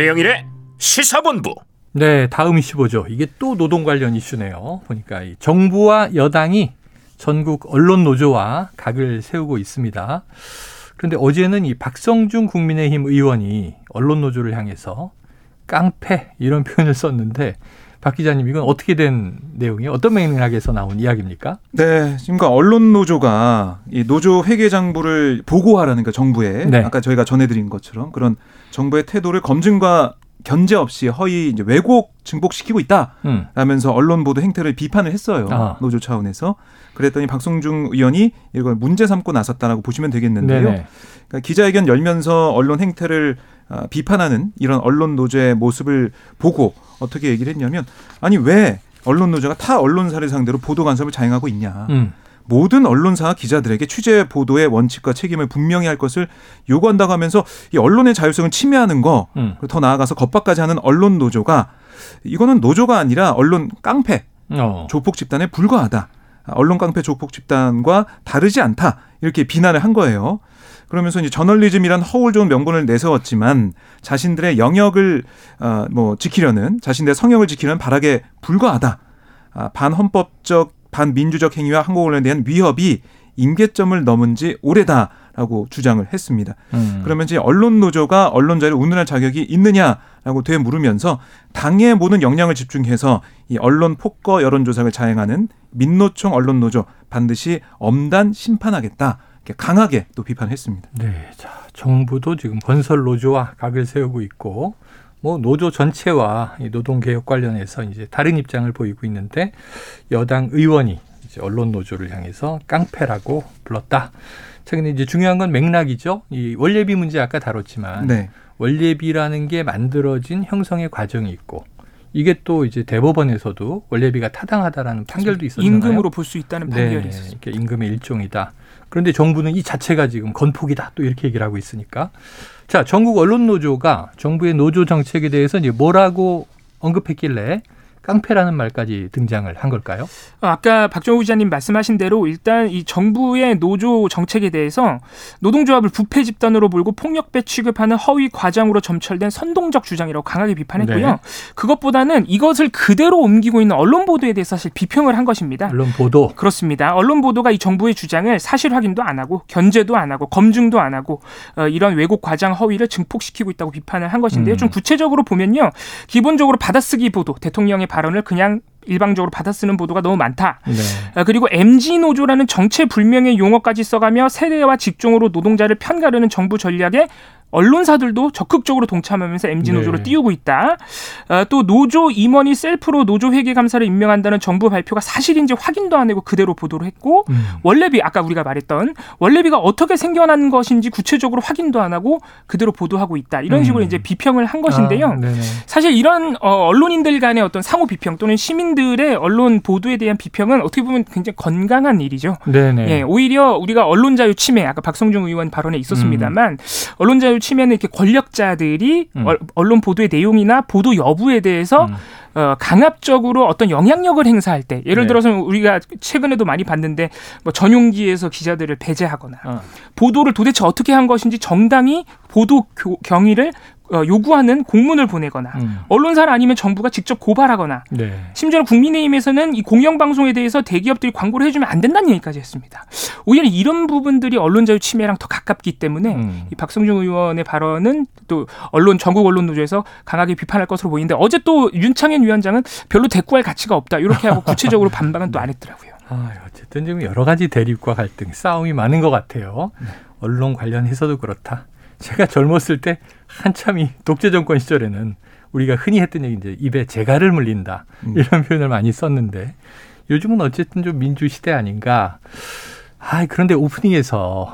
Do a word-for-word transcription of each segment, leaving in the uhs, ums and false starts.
최영일의 시사본부. 네, 다음 이슈보죠. 이게 또 노동 관련 이슈네요. 보니까 이 정부와 여당이 전국 언론 노조와 각을 세우고 있습니다. 그런데 어제는 이 박성중 국민의힘 의원이 언론 노조를 향해서 깡패 이런 표현을 썼는데, 박 기자님, 이건 어떻게 된 내용이에요? 어떤 맥락에서 나온 이야기입니까? 네, 그러니까 언론 노조가 이 노조 회계장부를 보고하라는, 그러니까 정부의, 네, 아까 저희가 전해드린 것처럼 그런 정부의 태도를 검증과 견제 없이 허위 이제 왜곡 증폭시키고 있다라면서 음. 언론 보도 행태를 비판을 했어요. 아. 노조 차원에서. 그랬더니 박성중 의원이 이걸 문제 삼고 나섰다라고 보시면 되겠는데요. 그러니까 기자회견 열면서 언론 행태를 비판하는 이런 언론 노조의 모습을 보고 어떻게 얘기를 했냐면, 아니 왜 언론 노조가 타 언론사를 상대로 보도 간섭을 자행하고 있냐. 음. 모든 언론사와 기자들에게 취재 보도의 원칙과 책임을 분명히 할 것을 요구한다고 하면서 이 언론의 자율성을 침해하는 거, 음. 더 나아가서 겁박까지 하는 언론 노조가, 이거는 노조가 아니라 언론 깡패, 어. 조폭 집단에 불과하다. 언론 깡패 조폭 집단과 다르지 않다. 이렇게 비난을 한 거예요. 그러면서 이제 저널리즘이란 허울 좋은 명분을 내세웠지만 자신들의 영역을 어, 뭐 지키려는, 자신들의 성역을 지키려는 발악에 불과하다. 아, 반헌법적 반민주적 행위와 한국언론에 대한 위협이 임계점을 넘은 지 오래다라고 주장을 했습니다. 음. 그러면 이제 언론 노조가 언론자를 운운할 자격이 있느냐라고 되물으면서 당에 모든 역량을 집중해서 이 언론 폭거 여론조작을 자행하는 민노총 언론 노조 반드시 엄단 심판하겠다. 이렇게 강하게 또 비판했습니다. 네, 자, 정부도 지금 건설 노조와 각을 세우고 있고, 뭐 노조 전체와 노동 개혁 관련해서 이제 다른 입장을 보이고 있는데, 여당 의원이 이제 언론 노조를 향해서 깡패라고 불렀다. 자, 근데 이제 중요한 건 맥락이죠. 이 원예비 문제 아까 다뤘지만, 네, 원예비라는 게 만들어진 형성의 과정이 있고, 이게 또 이제 대법원에서도 원예비가 타당하다라는 판결도 있었잖아요. 임금으로 볼 수 있다는 판결이, 네, 있었어요. 그러니까 임금의 일종이다. 그런데 정부는 이 자체가 지금 건폭이다, 또 이렇게 얘기를 하고 있으니까. 자, 전국 언론 노조가 정부의 노조 정책에 대해서 이제 뭐라고 언급했길래 깡패라는 말까지 등장을 한 걸까요? 아까 박정호 기자님 말씀하신 대로 일단 이 정부의 노조 정책에 대해서 노동조합을 부패 집단으로 몰고 폭력배 취급하는 허위 과장으로 점철된 선동적 주장이라고 강하게 비판했고요. 네. 그것보다는 이것을 그대로 옮기고 있는 언론 보도에 대해서 사실 비평을 한 것입니다. 언론 보도. 그렇습니다. 언론 보도가 이 정부의 주장을 사실 확인도 안 하고 견제도 안 하고 검증도 안 하고 어, 이런 왜곡 과장 허위를 증폭시키고 있다고 비판을 한 것인데요. 음. 좀 구체적으로 보면요. 기본적으로 받아쓰기 보도, 대통령의 발언을 그냥 일방적으로 받아쓰는 보도가 너무 많다. 네. 그리고 엠지노조라는 정체불명의 용어까지 써가며 세대와 직종으로 노동자를 편가르는 정부 전략에 언론사들도 적극적으로 동참하면서 엠지노조로, 네, 띄우고 있다. 또 노조 임원이 셀프로 노조 회계감사를 임명한다는 정부 발표가 사실인지 확인도 안 하고 그대로 보도를 했고, 음. 원래비, 아까 우리가 말했던 원래비가 어떻게 생겨난 것인지 구체적으로 확인도 안 하고 그대로 보도하고 있다. 이런 식으로 음. 이제 비평을 한 것인데요. 아, 사실 이런 언론인들 간의 어떤 상호 비평 또는 시민들의 언론 보도에 대한 비평은 어떻게 보면 굉장히 건강한 일이죠. 예, 오히려 우리가 언론 자유 침해, 아까 박성중 의원 발언에 있었습니다만, 음. 언론 자유 치면 이렇게 권력자들이 음. 언론 보도의 내용이나 보도 여부에 대해서 음. 어, 강압적으로 어떤 영향력을 행사할 때, 예를, 네, 들어서 우리가 최근에도 많이 봤는데 뭐 전용기에서 기자들을 배제하거나, 어. 보도를 도대체 어떻게 한 것인지 정당히 보도 교, 경위를 어, 요구하는 공문을 보내거나, 음. 언론사를 아니면 정부가 직접 고발하거나, 네, 심지어는 국민의힘에서는 이 공영방송에 대해서 대기업들이 광고를 해주면 안 된다는 얘기까지 했습니다. 오히려 이런 부분들이 언론 자유 침해랑 더 가깝기 때문에 음. 이 박성준 의원의 발언은 또 언론 전국 언론 노조에서 강하게 비판할 것으로 보이는데, 어제 또 윤창현 위원장은 별로 대꾸할 가치가 없다 이렇게 하고 구체적으로 반박은 또 안 했더라고요. 아, 어쨌든 지금 여러 가지 대립과 갈등, 싸움이 많은 것 같아요. 네. 언론 관련해서도 그렇다. 제가 젊었을 때 한참이 독재 정권 시절에는 우리가 흔히 했던 얘기, 이제 입에 재갈을 물린다, 이런 표현을 많이 썼는데, 요즘은 어쨌든 좀 민주 시대 아닌가. 아, 그런데 오프닝에서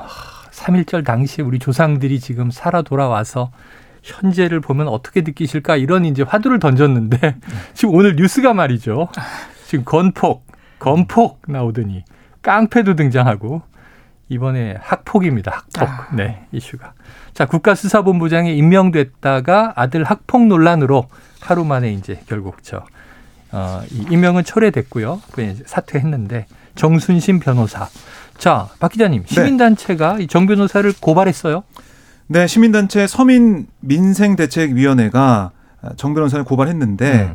삼일절 당시에 우리 조상들이 지금 살아 돌아와서 현재를 보면 어떻게 느끼실까, 이런 이제 화두를 던졌는데, 지금 오늘 뉴스가 말이죠, 지금 건폭, 건폭 나오더니 깡패도 등장하고, 이번에 학폭입니다. 학폭. 아. 네, 이슈가. 자, 국가수사본부장에 임명됐다가 아들 학폭 논란으로 하루 만에 이제 결국 저, 어, 이 임명은 철회됐고요. 사퇴했는데, 정순신 변호사. 자, 박 기자님, 시민단체가, 네, 이 정 변호사를 고발했어요? 네, 시민단체 서민민생대책위원회가 정 변호사를 고발했는데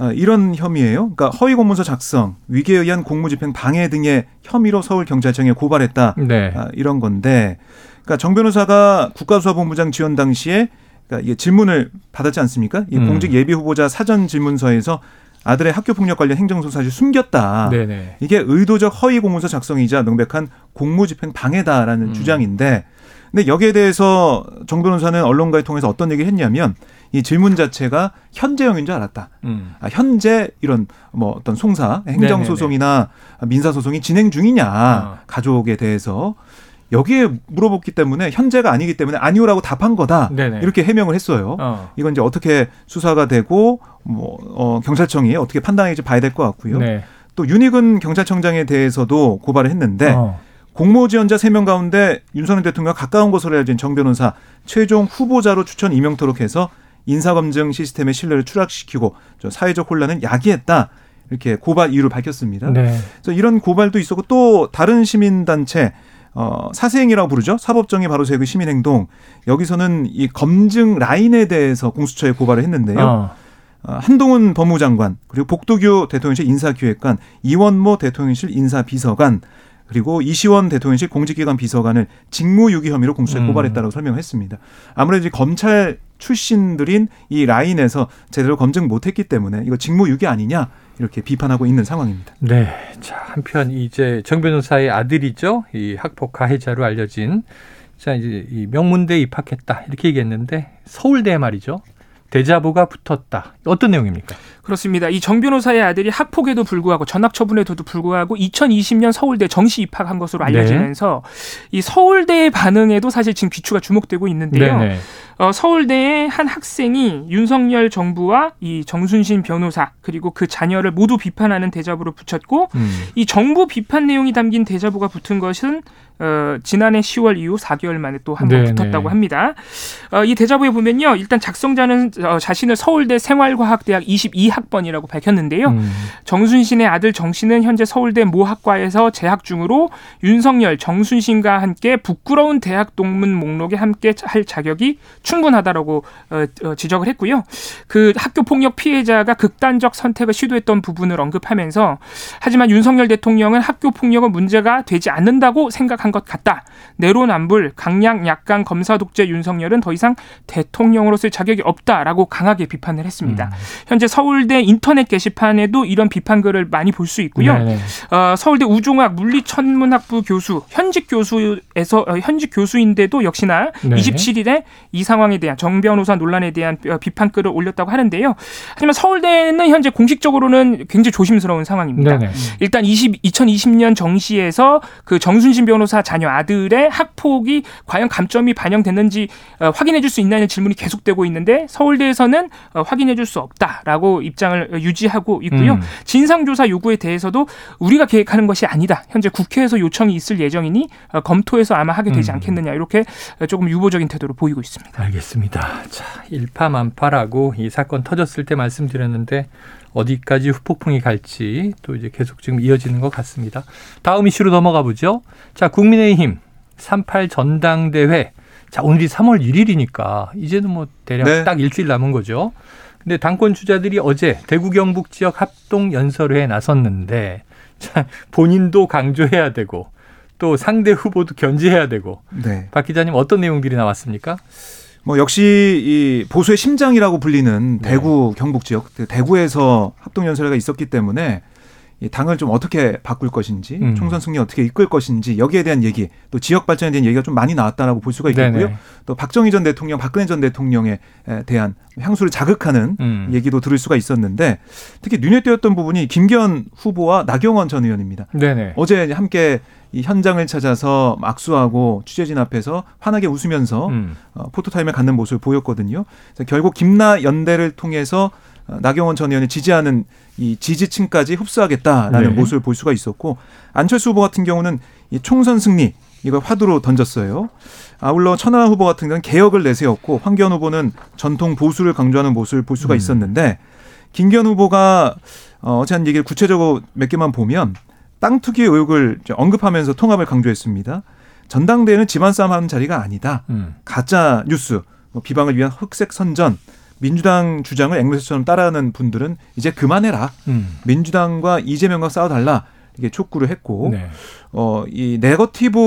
음. 이런 혐의예요. 그러니까 허위공문서 작성, 위계에 의한 공무집행 방해 등의 혐의로 서울경찰청에 고발했다. 네. 이런 건데, 그러니까 정 변호사가 국가수사본부장 지원 당시에 그러니까 이게 질문을 받았지 않습니까? 이 공직 예비 후보자 사전 질문서에서 아들의 학교 폭력 관련 행정소 사실 숨겼다. 네네. 이게 의도적 허위 공문서 작성이자 명백한 공무집행 방해다라는 음. 주장인데, 근데 여기에 대해서 정 변호사는 언론과의 통해서 어떤 얘기를 했냐면 이 질문 자체가 현재형인 줄 알았다. 음. 아, 현재 이런 뭐 어떤 송사, 행정 소송이나 민사 소송이 진행 중이냐 어. 가족에 대해서. 여기에 물어봤기 때문에 현재가 아니기 때문에 아니오라고 답한 거다. 네네. 이렇게 해명을 했어요. 어. 이건 이제 어떻게 수사가 되고 뭐 어, 경찰청이 어떻게 판단할지 봐야 될 것 같고요. 네. 또 윤희근 경찰청장에 대해서도 고발을 했는데 어. 공모지원자 세 명 가운데 윤석열 대통령과 가까운 것으로 알려진 정 변호사 최종 후보자로 추천 임명토록 해서 인사검증 시스템의 신뢰를 추락시키고 저 사회적 혼란은 야기했다. 이렇게 고발 이유를 밝혔습니다. 네. 그래서 이런 고발도 있었고 또 다른 시민단체 어, 사생이라고 부르죠. 사법정의 바로 세우기 시민행동. 여기서는 이 검증 라인에 대해서 공수처에 고발을 했는데요. 어. 어, 한동훈 법무장관, 그리고 복두규 대통령실 인사기획관, 이원모 대통령실 인사비서관, 그리고 이시원 대통령실 공직기관 비서관을 직무유기 혐의로 공수처에 음. 고발했다고 설명했습니다. 아무래도 이제 검찰 출신들인 이 라인에서 제대로 검증 못했기 때문에 이거 직무유기 아니냐 이렇게 비판하고 있는 상황입니다. 네, 자 한편 이제 정 변호사의 아들이죠, 이 학폭 가해자로 알려진 자 이제 이 명문대에 입학했다 이렇게 얘기했는데 서울대 말이죠. 대자보가 붙었다. 어떤 내용입니까? 그렇습니다. 이 정 변호사의 아들이 학폭에도 불구하고 전학 처분에도 불구하고 이천이십 년 서울대 정시 입학한 것으로 알려지면서 네. 이 서울대의 반응에도 사실 지금 귀추가 주목되고 있는데요. 어, 서울대의 한 학생이 윤석열 정부와 이 정순신 변호사 그리고 그 자녀를 모두 비판하는 대자보를 붙였고 음. 이 정부 비판 내용이 담긴 대자보가 붙은 것은 어, 지난해 시월 이후 사 개월 만에 또 한 번 붙었다고 합니다. 어, 이 대자보에 보면요. 일단 작성자는 어, 자신을 서울대 생활과학대학 이십이 학번이라고 밝혔는데요. 음. 정순신의 아들 정씨는 현재 서울대 모학과에서 재학 중으로 윤석열, 정순신과 함께 부끄러운 대학 동문 목록에 함께 할 자격이 충분하다라고 어, 어, 지적을 했고요. 그 학교 폭력 피해자가 극단적 선택을 시도했던 부분을 언급하면서 하지만 윤석열 대통령은 학교 폭력은 문제가 되지 않는다고 생각합니다. 것 같다. 내로남불, 강약, 약강, 검사 독재 윤석열은 더 이상 대통령으로 쓸 자격이 없다라고 강하게 비판을 했습니다. 음. 현재 서울대 인터넷 게시판에도 이런 비판글을 많이 볼 수 있고요. 어, 서울대 우종학 물리천문학부 교수, 현직 교수에서 어, 현직 교수인데도 역시나 네네. 이십칠 일에 이 상황에 대한 정 변호사 논란에 대한 비판글을 올렸다고 하는데요. 하지만 서울대는 현재 공식적으로는 굉장히 조심스러운 상황입니다. 네네. 일단 이십, 이천이십 년 정시에서 그 정순신 변호사 변호사 자녀 아들의 학폭이 과연 감점이 반영됐는지 어, 확인해 줄 수 있냐는 질문이 계속되고 있는데 서울대에서는 어, 확인해 줄 수 없다라고 입장을 어, 유지하고 있고요. 음. 진상조사 요구에 대해서도 우리가 계획하는 것이 아니다. 현재 국회에서 요청이 있을 예정이니 어, 검토해서 아마 하게 되지 음. 않겠느냐 이렇게 조금 유보적인 태도를 보이고 있습니다. 알겠습니다. 자, 일파만파라고 이 사건 터졌을 때 말씀드렸는데 어디까지 후폭풍이 갈지 또 이제 계속 지금 이어지는 것 같습니다. 다음 이슈로 넘어가 보죠. 자, 국민의힘 삼십팔 전당대회. 자, 오늘이 삼월 일일이니까 이제는 뭐 대략 네. 딱 일주일 남은 거죠. 근데 당권 주자들이 어제 대구 경북 지역 합동 연설회에 나섰는데 자, 본인도 강조해야 되고 또 상대 후보도 견제해야 되고. 네. 박 기자님 어떤 내용들이 나왔습니까? 뭐 역시 이 보수의 심장이라고 불리는 대구 네. 경북 지역 대구에서 합동연설회가 있었기 때문에 이 당을 좀 어떻게 바꿀 것인지 음. 총선 승리 어떻게 이끌 것인지 여기에 대한 얘기 또 지역 발전에 대한 얘기가 좀 많이 나왔다라고 볼 수가 있겠고요. 네네. 또 박정희 전 대통령 박근혜 전 대통령에 대한 향수를 자극하는 음. 얘기도 들을 수가 있었는데 특히 눈에 띄었던 부분이 김기현 후보와 나경원 전 의원입니다. 네네. 어제 함께 이 현장을 찾아서 악수하고 취재진 앞에서 환하게 웃으면서 음. 어, 포토타임을 갖는 모습을 보였거든요. 그래서 결국 김나 연대를 통해서 나경원 전 의원이 지지하는 이 지지층까지 흡수하겠다라는 네. 모습을 볼 수가 있었고 안철수 후보 같은 경우는 이 총선 승리 이걸 화두로 던졌어요. 아울러 천하람 후보 같은 경우는 개혁을 내세웠고 황교안 후보는 전통 보수를 강조하는 모습을 볼 수가 음. 있었는데 김기현 후보가 어, 어제 한 얘기를 구체적으로 몇 개만 보면 땅 투기 의혹을 언급하면서 통합을 강조했습니다. 전당대회는 집안싸움 하는 자리가 아니다. 음. 가짜 뉴스, 뭐 비방을 위한 흑색 선전, 민주당 주장을 앵무새처럼 따라하는 분들은 이제 그만해라. 음. 민주당과 이재명과 싸워달라. 이게 촉구를 했고, 네. 어, 이 네거티브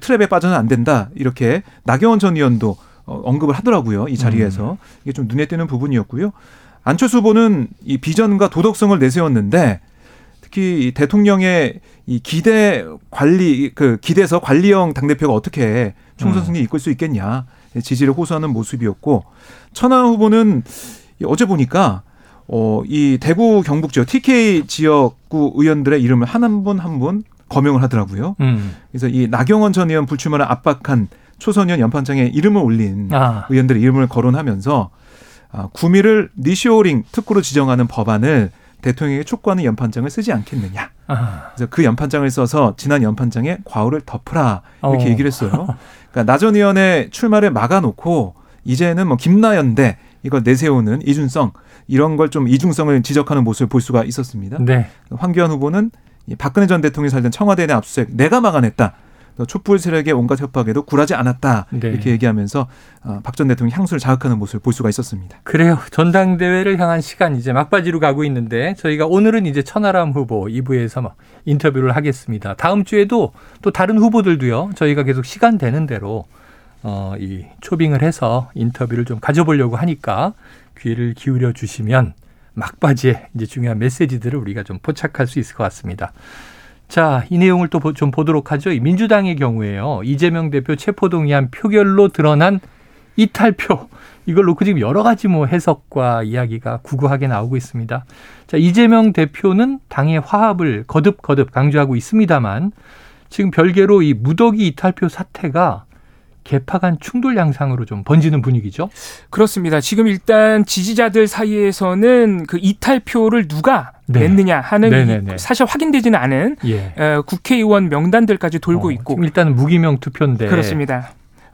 트랩에 빠져는 안 된다. 이렇게 나경원 전 의원도 어, 언급을 하더라고요. 이 자리에서. 음. 이게 좀 눈에 띄는 부분이었고요. 안철수 후보는 이 비전과 도덕성을 내세웠는데, 특히 대통령의 이 기대 관리, 그 기대서 관리형 당대표가 어떻게 총선 승리 이끌 수 있겠냐. 지지를 호소하는 모습이었고, 천하람 후보는 어제 보니까 어, 이 대구 경북 지역 티케이 지역구 의원들의 이름을 한 분 한 분 거명을 하더라고요. 음. 그래서 이 나경원 전 의원 불출마를 압박한 초선 의원 연판장에 이름을 올린 아. 의원들의 이름을 거론하면서 아, 구미를 니시오링 특구로 지정하는 법안을 대통령에게 촉구하는 연판장을 쓰지 않겠느냐. 아. 그래서 그 연판장을 써서 지난 연판장에 과오를 덮으라 이렇게 오. 얘기를 했어요. 그러니까 나 전 의원의 출마를 막아놓고 이제는 뭐 김나연대 이걸 내세우는 이준성 이런 걸 좀 이중성을 지적하는 모습을 볼 수가 있었습니다. 네. 황교안 후보는 박근혜 전 대통령이 살던 청와대에 대한 압수수색 내가 막아냈다. 촛불 세력의 온갖 협박에도 굴하지 않았다. 네. 이렇게 얘기하면서 박 전 대통령 향수를 자극하는 모습을 볼 수가 있었습니다. 그래요. 전당대회를 향한 시간 이제 막바지로 가고 있는데 저희가 오늘은 이제 천하람 후보 이 부에서 막 인터뷰를 하겠습니다. 다음 주에도 또 다른 후보들도요. 저희가 계속 시간 되는 대로 어, 이 초빙을 해서 인터뷰를 좀 가져보려고 하니까 귀를 기울여 주시면 막바지에 이제 중요한 메시지들을 우리가 좀 포착할 수 있을 것 같습니다. 자, 이 내용을 또 좀 보도록 하죠. 민주당의 경우에요. 이재명 대표 체포동의안 표결로 드러난 이탈표. 이걸 놓고 지금 여러 가지 뭐 해석과 이야기가 구구하게 나오고 있습니다. 자, 이재명 대표는 당의 화합을 거듭거듭 강조하고 있습니다만 지금 별개로 이 무더기 이탈표 사태가 개파 간 충돌 양상으로 좀 번지는 분위기죠. 그렇습니다. 지금 일단 지지자들 사이에서는 그 이탈표를 누가 네. 냈느냐 하는 네네네. 사실 확인되지는 않은 예. 어, 국회의원 명단들까지 돌고 어, 있고 일단은 무기명 투표인데 그렇습니다.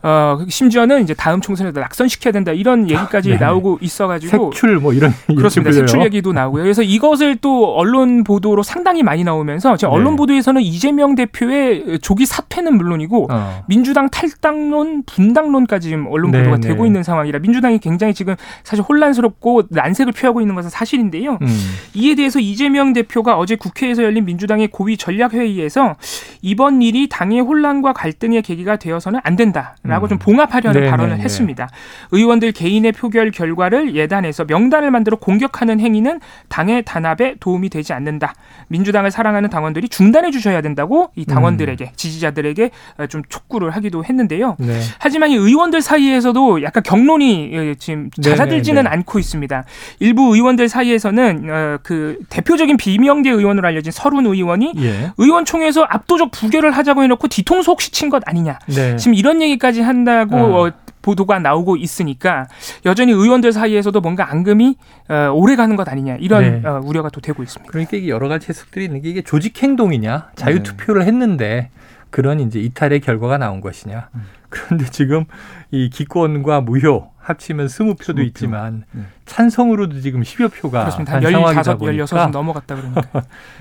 어, 심지어는 이제 다음 총선에도 낙선시켜야 된다 이런 얘기까지 아, 나오고 있어가지고 색출 뭐 이런 그렇습니다. 색출 얘기도 나오고요. 그래서 이것을 또 언론 보도로 상당히 많이 나오면서 지금 네. 언론 보도에서는 이재명 대표의 조기 사퇴는 물론이고 어. 민주당 탈당론, 분당론까지 지금 언론 네, 보도가 네. 되고 있는 상황이라 민주당이 굉장히 지금 사실 혼란스럽고 난색을 표하고 있는 것은 사실인데요. 음. 이에 대해서 이재명 대표가 어제 국회에서 열린 민주당의 고위 전략회의에서 이번 일이 당의 혼란과 갈등의 계기가 되어서는 안 된다. 라고 좀 봉합하려는 네, 발언을 네, 네. 했습니다. 의원들 개인의 표결 결과를 예단해서 명단을 만들어 공격하는 행위는 당의 단합에 도움이 되지 않는다. 민주당을 사랑하는 당원들이 중단해 주셔야 된다고 이 당원들에게 음. 지지자들에게 좀 촉구를 하기도 했는데요. 네. 하지만 이 의원들 사이에서도 약간 격론이 지금 잦아들지는 네, 네, 네. 않고 있습니다. 일부 의원들 사이에서는 그 대표적인 비명계 의원으로 알려진 설훈 의원이 예. 의원총회에서 압도적 부결을 하자고 해놓고 뒤통수 혹시 친 것 아니냐. 네. 지금 이런 얘기까지 한다고 어. 어, 보도가 나오고 있으니까 여전히 의원들 사이에서도 뭔가 앙금이 어, 오래가는 것 아니냐 이런 네. 어, 우려가 또 되고 있습니다. 그러니까 이게 여러 가지 해석들이 있는 게 이게 조직 행동이냐 자유투표를 네. 했는데 그런 이제 이탈의 결과가 나온 것이냐. 음. 그런데 지금 이 기권과 무효 합치면 스무 표도 스무 표. 있지만 네. 찬성으로도 지금 십여 표가 한 상황이다 보니까 열여섯, 열여섯 넘어갔다 그러니까.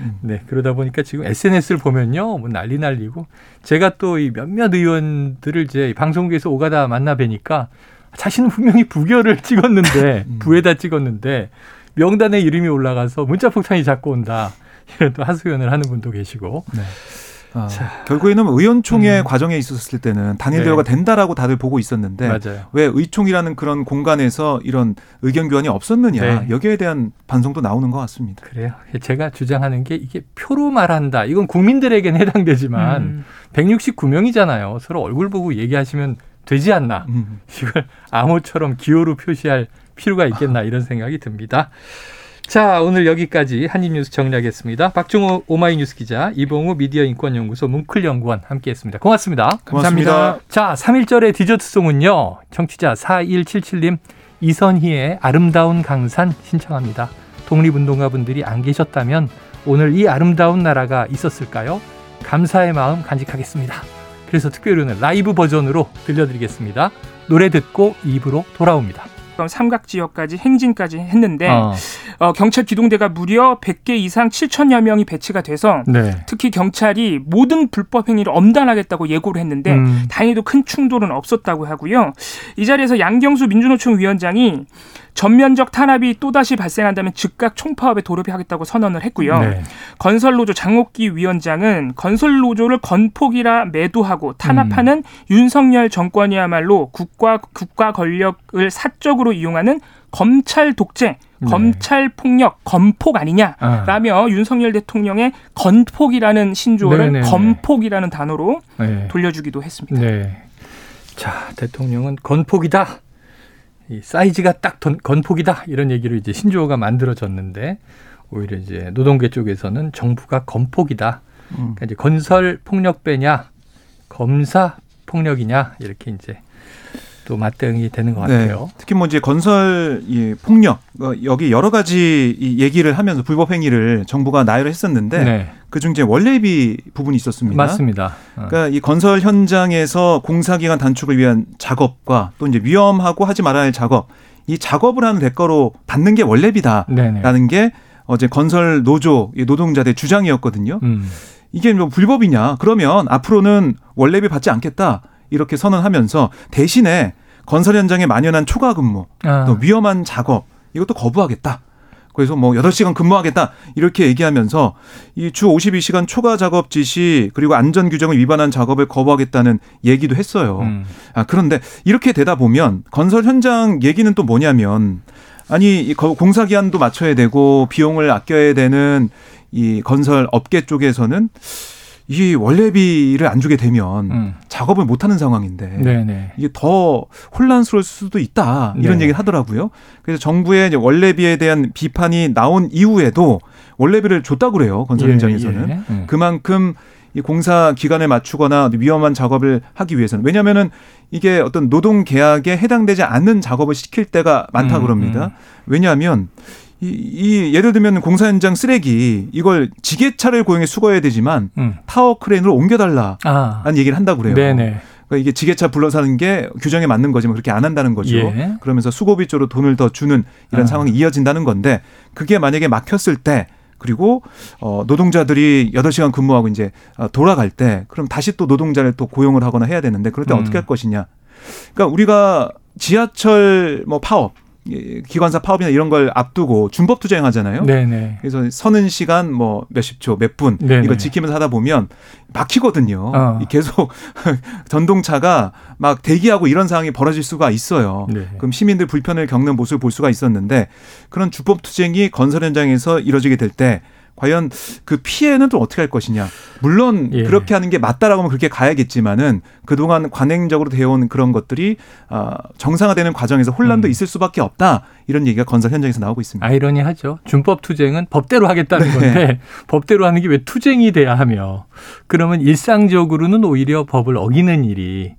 음. 네, 그러다 보니까 지금 에스엔에스를 보면요. 뭐 난리 난리고 제가 또 이 몇몇 의원들을 이제 방송국에서 오가다 만나 뵈니까 자신은 분명히 부결을 찍었는데 음. 부에다 찍었는데 명단에 이름이 올라가서 문자폭탄이 자꾸 온다. 이런 또 하소연을 하는 분도 계시고. 네. 어, 결국에는 의원총회 음. 과정에 있었을 때는 단일 네. 대화가 된다라고 다들 보고 있었는데 맞아요. 왜 의총이라는 그런 공간에서 이런 의견 교환이 없었느냐 네. 여기에 대한 반성도 나오는 것 같습니다. 그래요. 제가 주장하는 게 이게 표로 말한다. 이건 국민들에게는 해당되지만 음. 백육십구 명이잖아요. 서로 얼굴 보고 얘기하시면 되지 않나. 음. 이걸 암호처럼 기호로 표시할 필요가 있겠나 아. 이런 생각이 듭니다. 자, 오늘 여기까지 한입뉴스 정리하겠습니다. 박중호 오마이뉴스 기자, 이봉우 미디어인권연구소 문클연구원 함께했습니다. 고맙습니다. 고맙습니다. 감사합니다. 자, 삼일절의 디저트송은요. 청취자 사일칠칠 님 이선희의 아름다운 강산 신청합니다. 독립운동가분들이 안 계셨다면 오늘 이 아름다운 나라가 있었을까요? 감사의 마음 간직하겠습니다. 그래서 특별히는 라이브 버전으로 들려드리겠습니다. 노래 듣고 이 부로 돌아옵니다. 그럼 삼각지역까지 행진까지 했는데 어. 어, 경찰 기동대가 무려 백 개 이상 칠천여 명이 배치가 돼서 네. 특히 경찰이 모든 불법 행위를 엄단하겠다고 예고를 했는데 음. 다행히도 큰 충돌은 없었다고 하고요. 이 자리에서 양경수 민주노총 위원장이 전면적 탄압이 또다시 발생한다면 즉각 총파업에 돌입하겠다고 선언을 했고요. 네. 건설노조 장옥기 위원장은 건설노조를 건폭이라 매도하고 탄압하는 음. 윤석열 정권이야말로 국가, 국가 권력을 사적으로 이용하는 검찰 독재, 네. 검찰 폭력, 건폭 아니냐라며 아. 윤석열 대통령의 건폭이라는 신조어를 네네네. 건폭이라는 단어로 네. 돌려주기도 했습니다. 네. 자, 대통령은 건폭이다. 이 사이즈가 딱 건폭이다 이런 얘기로 이제 신조어가 만들어졌는데 오히려 이제 노동계 쪽에서는 정부가 건폭이다. 음. 그러니까 이제 건설 폭력배냐, 검사 폭력이냐 이렇게 이제 또 맞대응이 되는 것 같아요. 네. 특히 뭐 이제 건설 예, 폭력 여기 여러 가지 이 얘기를 하면서 불법 행위를 정부가 나열했었는데 네. 그중 이제 원래비 부분이 있었습니다. 맞습니다. 어. 그러니까 이 건설 현장에서 공사기간 단축을 위한 작업과 또 이제 위험하고 하지 말아야 할 작업, 이 작업을 하는 대가로 받는 게 원래비다라는 게 어제 건설 노조 노동자들의 주장이었거든요. 음. 이게 뭐 불법이냐? 그러면 앞으로는 원래비 받지 않겠다. 이렇게 선언하면서 대신에 건설 현장에 만연한 초과 근무, 아. 또 위험한 작업 이것도 거부하겠다. 그래서 뭐 여덟 시간 근무하겠다 이렇게 얘기하면서 이 주 오십이 시간 초과 작업 지시 그리고 안전 규정을 위반한 작업을 거부하겠다는 얘기도 했어요. 음. 아, 그런데 이렇게 되다 보면 건설 현장 얘기는 또 뭐냐면 아니 공사 기한도 맞춰야 되고 비용을 아껴야 되는 이 건설 업계 쪽에서는 이 원래비를 안 주게 되면 음. 작업을 못하는 상황인데 네네. 이게 더 혼란스러울 수도 있다 이런 네. 얘기를 하더라고요. 그래서 정부의 이제 원래비에 대한 비판이 나온 이후에도 원래비를 줬다고 그래요. 건설 현장에서는. 예, 예. 그만큼 이 공사 기간에 맞추거나 위험한 작업을 하기 위해서는. 왜냐하면은 이게 어떤 노동 계약에 해당되지 않는 작업을 시킬 때가 많다고 음, 그럽니다. 음. 왜냐하면 이, 이 예를 들면 공사 현장 쓰레기 이걸 지게차를 고용해 수거해야 되지만 음. 타워 크레인으로 옮겨달라는 아. 얘기를 한다고 그래요. 네네. 그러니까 이게 지게차 불러서 하는 게 규정에 맞는 거지만 그렇게 안 한다는 거죠. 예. 그러면서 수고비 쪽으로 돈을 더 주는 이런 아. 상황이 이어진다는 건데 그게 만약에 막혔을 때 그리고 어, 노동자들이 여덟 시간 근무하고 이제 돌아갈 때 그럼 다시 또 노동자를 또 고용을 하거나 해야 되는데 그럴 때 음. 어떻게 할 것이냐. 그러니까 우리가 지하철 뭐 파업 기관사 파업이나 이런 걸 앞두고 준법 투쟁하잖아요. 네네. 그래서 서는 시간 뭐 몇십 초, 몇 분 이거 지키면서 하다 보면 막히거든요. 어. 계속 전동차가 막 대기하고 이런 상황이 벌어질 수가 있어요. 네네. 그럼 시민들 불편을 겪는 모습을 볼 수가 있었는데 그런 준법 투쟁이 건설 현장에서 이루어지게 될 때 과연 그 피해는 또 어떻게 할 것이냐. 물론 예. 그렇게 하는 게 맞다라고 하면 그렇게 가야겠지만은 그동안 관행적으로 되어온 그런 것들이 정상화되는 과정에서 혼란도 음. 있을 수밖에 없다. 이런 얘기가 건설 현장에서 나오고 있습니다. 아이러니하죠. 준법 투쟁은 법대로 하겠다는 네. 건데 법대로 하는 게 왜 투쟁이 돼야 하며 그러면 일상적으로는 오히려 법을 어기는 일이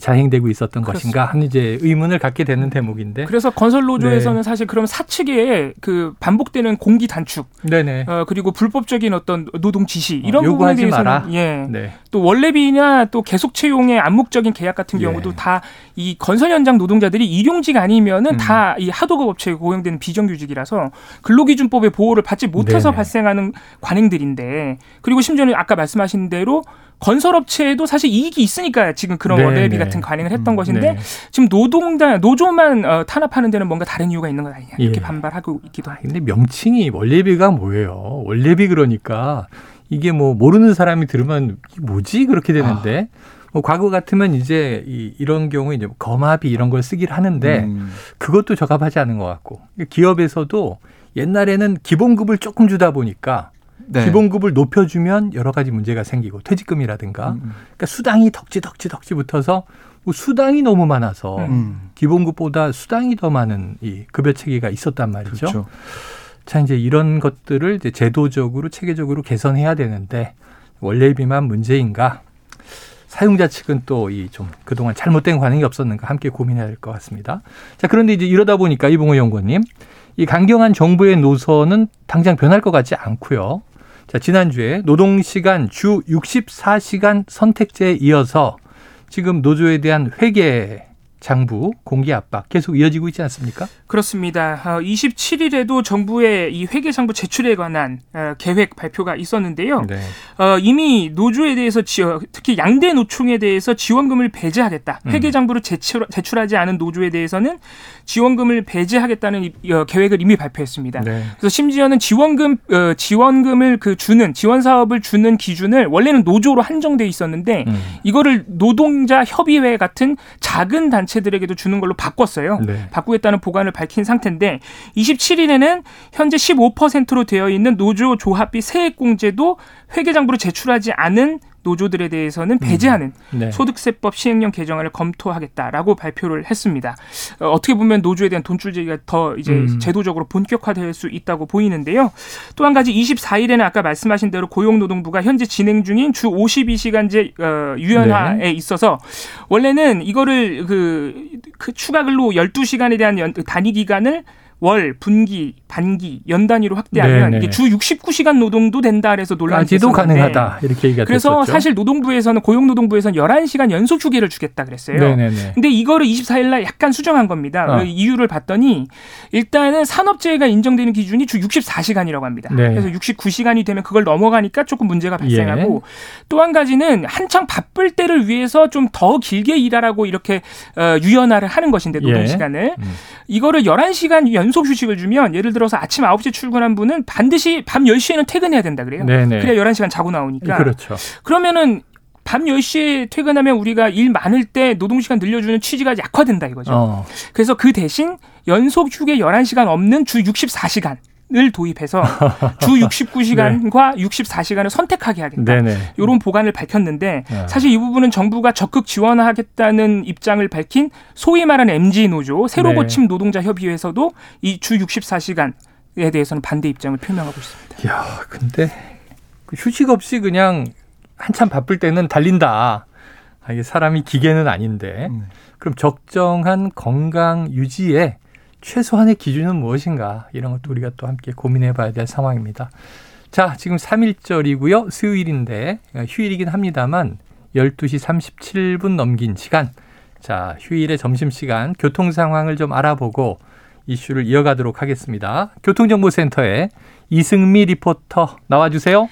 자행되고 있었던 그렇습니다. 것인가 하는 이제 의문을 갖게 되는 대목인데. 그래서 건설 노조에서는 네. 사실 그럼 사측의 그 반복되는 공기 단축, 네네. 어, 그리고 불법적인 어떤 노동 지시 이런 어, 부분에 대해서는 예. 네. 또 원래비나 또 계속 채용의 암묵적인 계약 같은 경우도 예. 다 이 건설 현장 노동자들이 일용직 아니면은 음. 다 이 하도급 업체에 고용되는 비정규직이라서 근로기준법의 보호를 받지 못해서 네네. 발생하는 관행들인데 그리고 심지어는 아까 말씀하신 대로. 건설업체에도 사실 이익이 있으니까 지금 그런 네, 원래비 네. 같은 관행을 했던 것인데 네. 지금 노동자 노조만 어, 탄압하는 데는 뭔가 다른 이유가 있는 것 아니냐 이렇게 예. 반발하고 있기도 합니다. 근데 명칭이 원래비가 뭐예요? 원래비 그러니까 이게 뭐 모르는 사람이 들으면 뭐지 그렇게 되는데 아. 뭐 과거 같으면 이제 이, 이런 경우에 이제 거마비 이런 걸 쓰긴 하는데 음. 그것도 적합하지 않은 것 같고 기업에서도 옛날에는 기본급을 조금 주다 보니까. 네. 기본급을 높여주면 여러 가지 문제가 생기고 퇴직금이라든가 음. 그러니까 수당이 덕지 덕지 덕지 붙어서 뭐 수당이 너무 많아서 음. 기본급보다 수당이 더 많은 이 급여 체계가 있었단 말이죠. 그렇죠. 자 이제 이런 것들을 이제 제도적으로 체계적으로 개선해야 되는데 원래비만 문제인가? 사용자 측은 또 이 좀 그동안 잘못된 관행이 없었는가 함께 고민해야 될 것 같습니다. 자 그런데 이제 이러다 보니까 이봉우 연구원님. 이 강경한 정부의 노선은 당장 변할 것 같지 않고요. 자, 지난주에 노동시간 주 육십사 시간 선택제에 이어서 지금 노조에 대한 회계 장부, 공개 압박 계속 이어지고 있지 않습니까? 그렇습니다. 이십칠일에도 정부의 이 회계상부 제출에 관한 계획 발표가 있었는데요. 네. 어, 이미 노조에 대해서 특히 양대 노총에 대해서 지원금을 배제하겠다. 회계장부를 제출, 제출하지 않은 노조에 대해서는 지원금을 배제하겠다는 계획을 이미 발표했습니다. 네. 그래서 심지어는 지원금, 지원금을 그 주는 지원사업을 주는 기준을 원래는 노조로 한정돼 있었는데 음. 이거를 노동자 협의회 같은 작은 단체 들에게도 주는 걸로 바꿨어요. 네. 바꾸겠다는 보관을 밝힌 상태인데 이십칠일에는 현재 십오 퍼센트로 되어 있는 노조 조합비 세액공제도 회계장부로 제출하지 않은 노조들에 대해서는 배제하는 음. 네. 소득세법 시행령 개정안을 검토하겠다라고 발표를 했습니다. 어, 어떻게 보면 노조에 대한 돈줄제기가 더 이제 음. 제도적으로 본격화될 수 있다고 보이는데요. 또 한 가지 이십사일에는 아까 말씀하신 대로 고용노동부가 현재 진행 중인 주 오십이 시간제 어, 유연화에 네. 있어서 원래는 이거를 그, 그 추가 근로 열두 시간에 대한 연, 단위 기간을 월, 분기, 반기, 연 단위로 확대하면 네네. 이게 주 육십구 시간 노동도 된다 해서 논란이 됐었는데. 가능하다 이렇게 얘기가 그래서 됐었죠. 그래서 사실 노동부에서는 고용노동부에서는 열한 시간 연속 휴게를 주겠다 그랬어요. 네네네. 근데 이거를 이십사 일 날 약간 수정한 겁니다. 어. 그 이유를 봤더니 일단은 산업재해가 인정되는 기준이 주 육십사 시간이라고 합니다. 네. 그래서 육십구 시간이 되면 그걸 넘어가니까 조금 문제가 발생하고 예. 또 한 가지는 한창 바쁠 때를 위해서 좀 더 길게 일하라고 이렇게 유연화를 하는 것인데 노동시간을. 예. 음. 이거를 열한 시간 연속 연속 휴식을 주면 예를 들어서 아침 아홉 시에 출근한 분은 반드시 밤 열 시에는 퇴근해야 된다 그래요. 네네. 그래야 열한 시간 자고 나오니까. 그렇죠. 그러면은 밤 열 시에 퇴근하면 우리가 일 많을 때 노동시간 늘려주는 취지가 약화된다 이거죠. 어. 그래서 그 대신 연속 휴게 열한 시간 없는 주 육십사 시간. 을 도입해서 주 육십구 시간과 네. 육십사 시간을 선택하게 하겠다. 네네. 이런 보관을 밝혔는데 네. 사실 이 부분은 정부가 적극 지원하겠다는 입장을 밝힌 소위 말하는 엠지노조 새로 네. 고침 노동자협의회에서도 이 주 육십사 시간에 대해서는 반대 입장을 표명하고 있습니다. 이야, 근데 휴식 없이 그냥 한참 바쁠 때는 달린다. 아, 이게 사람이 기계는 아닌데 음. 그럼 적정한 건강 유지에 최소한의 기준은 무엇인가 이런 것도 우리가 또 함께 고민해봐야 될 상황입니다. 자, 지금 삼일절이고요. 수요일인데 휴일이긴 합니다만 열두 시 삼십칠 분 넘긴 시간. 자, 휴일의 점심시간 교통 상황을 좀 알아보고 이슈를 이어가도록 하겠습니다. 교통정보센터에 이승미 리포터 나와주세요.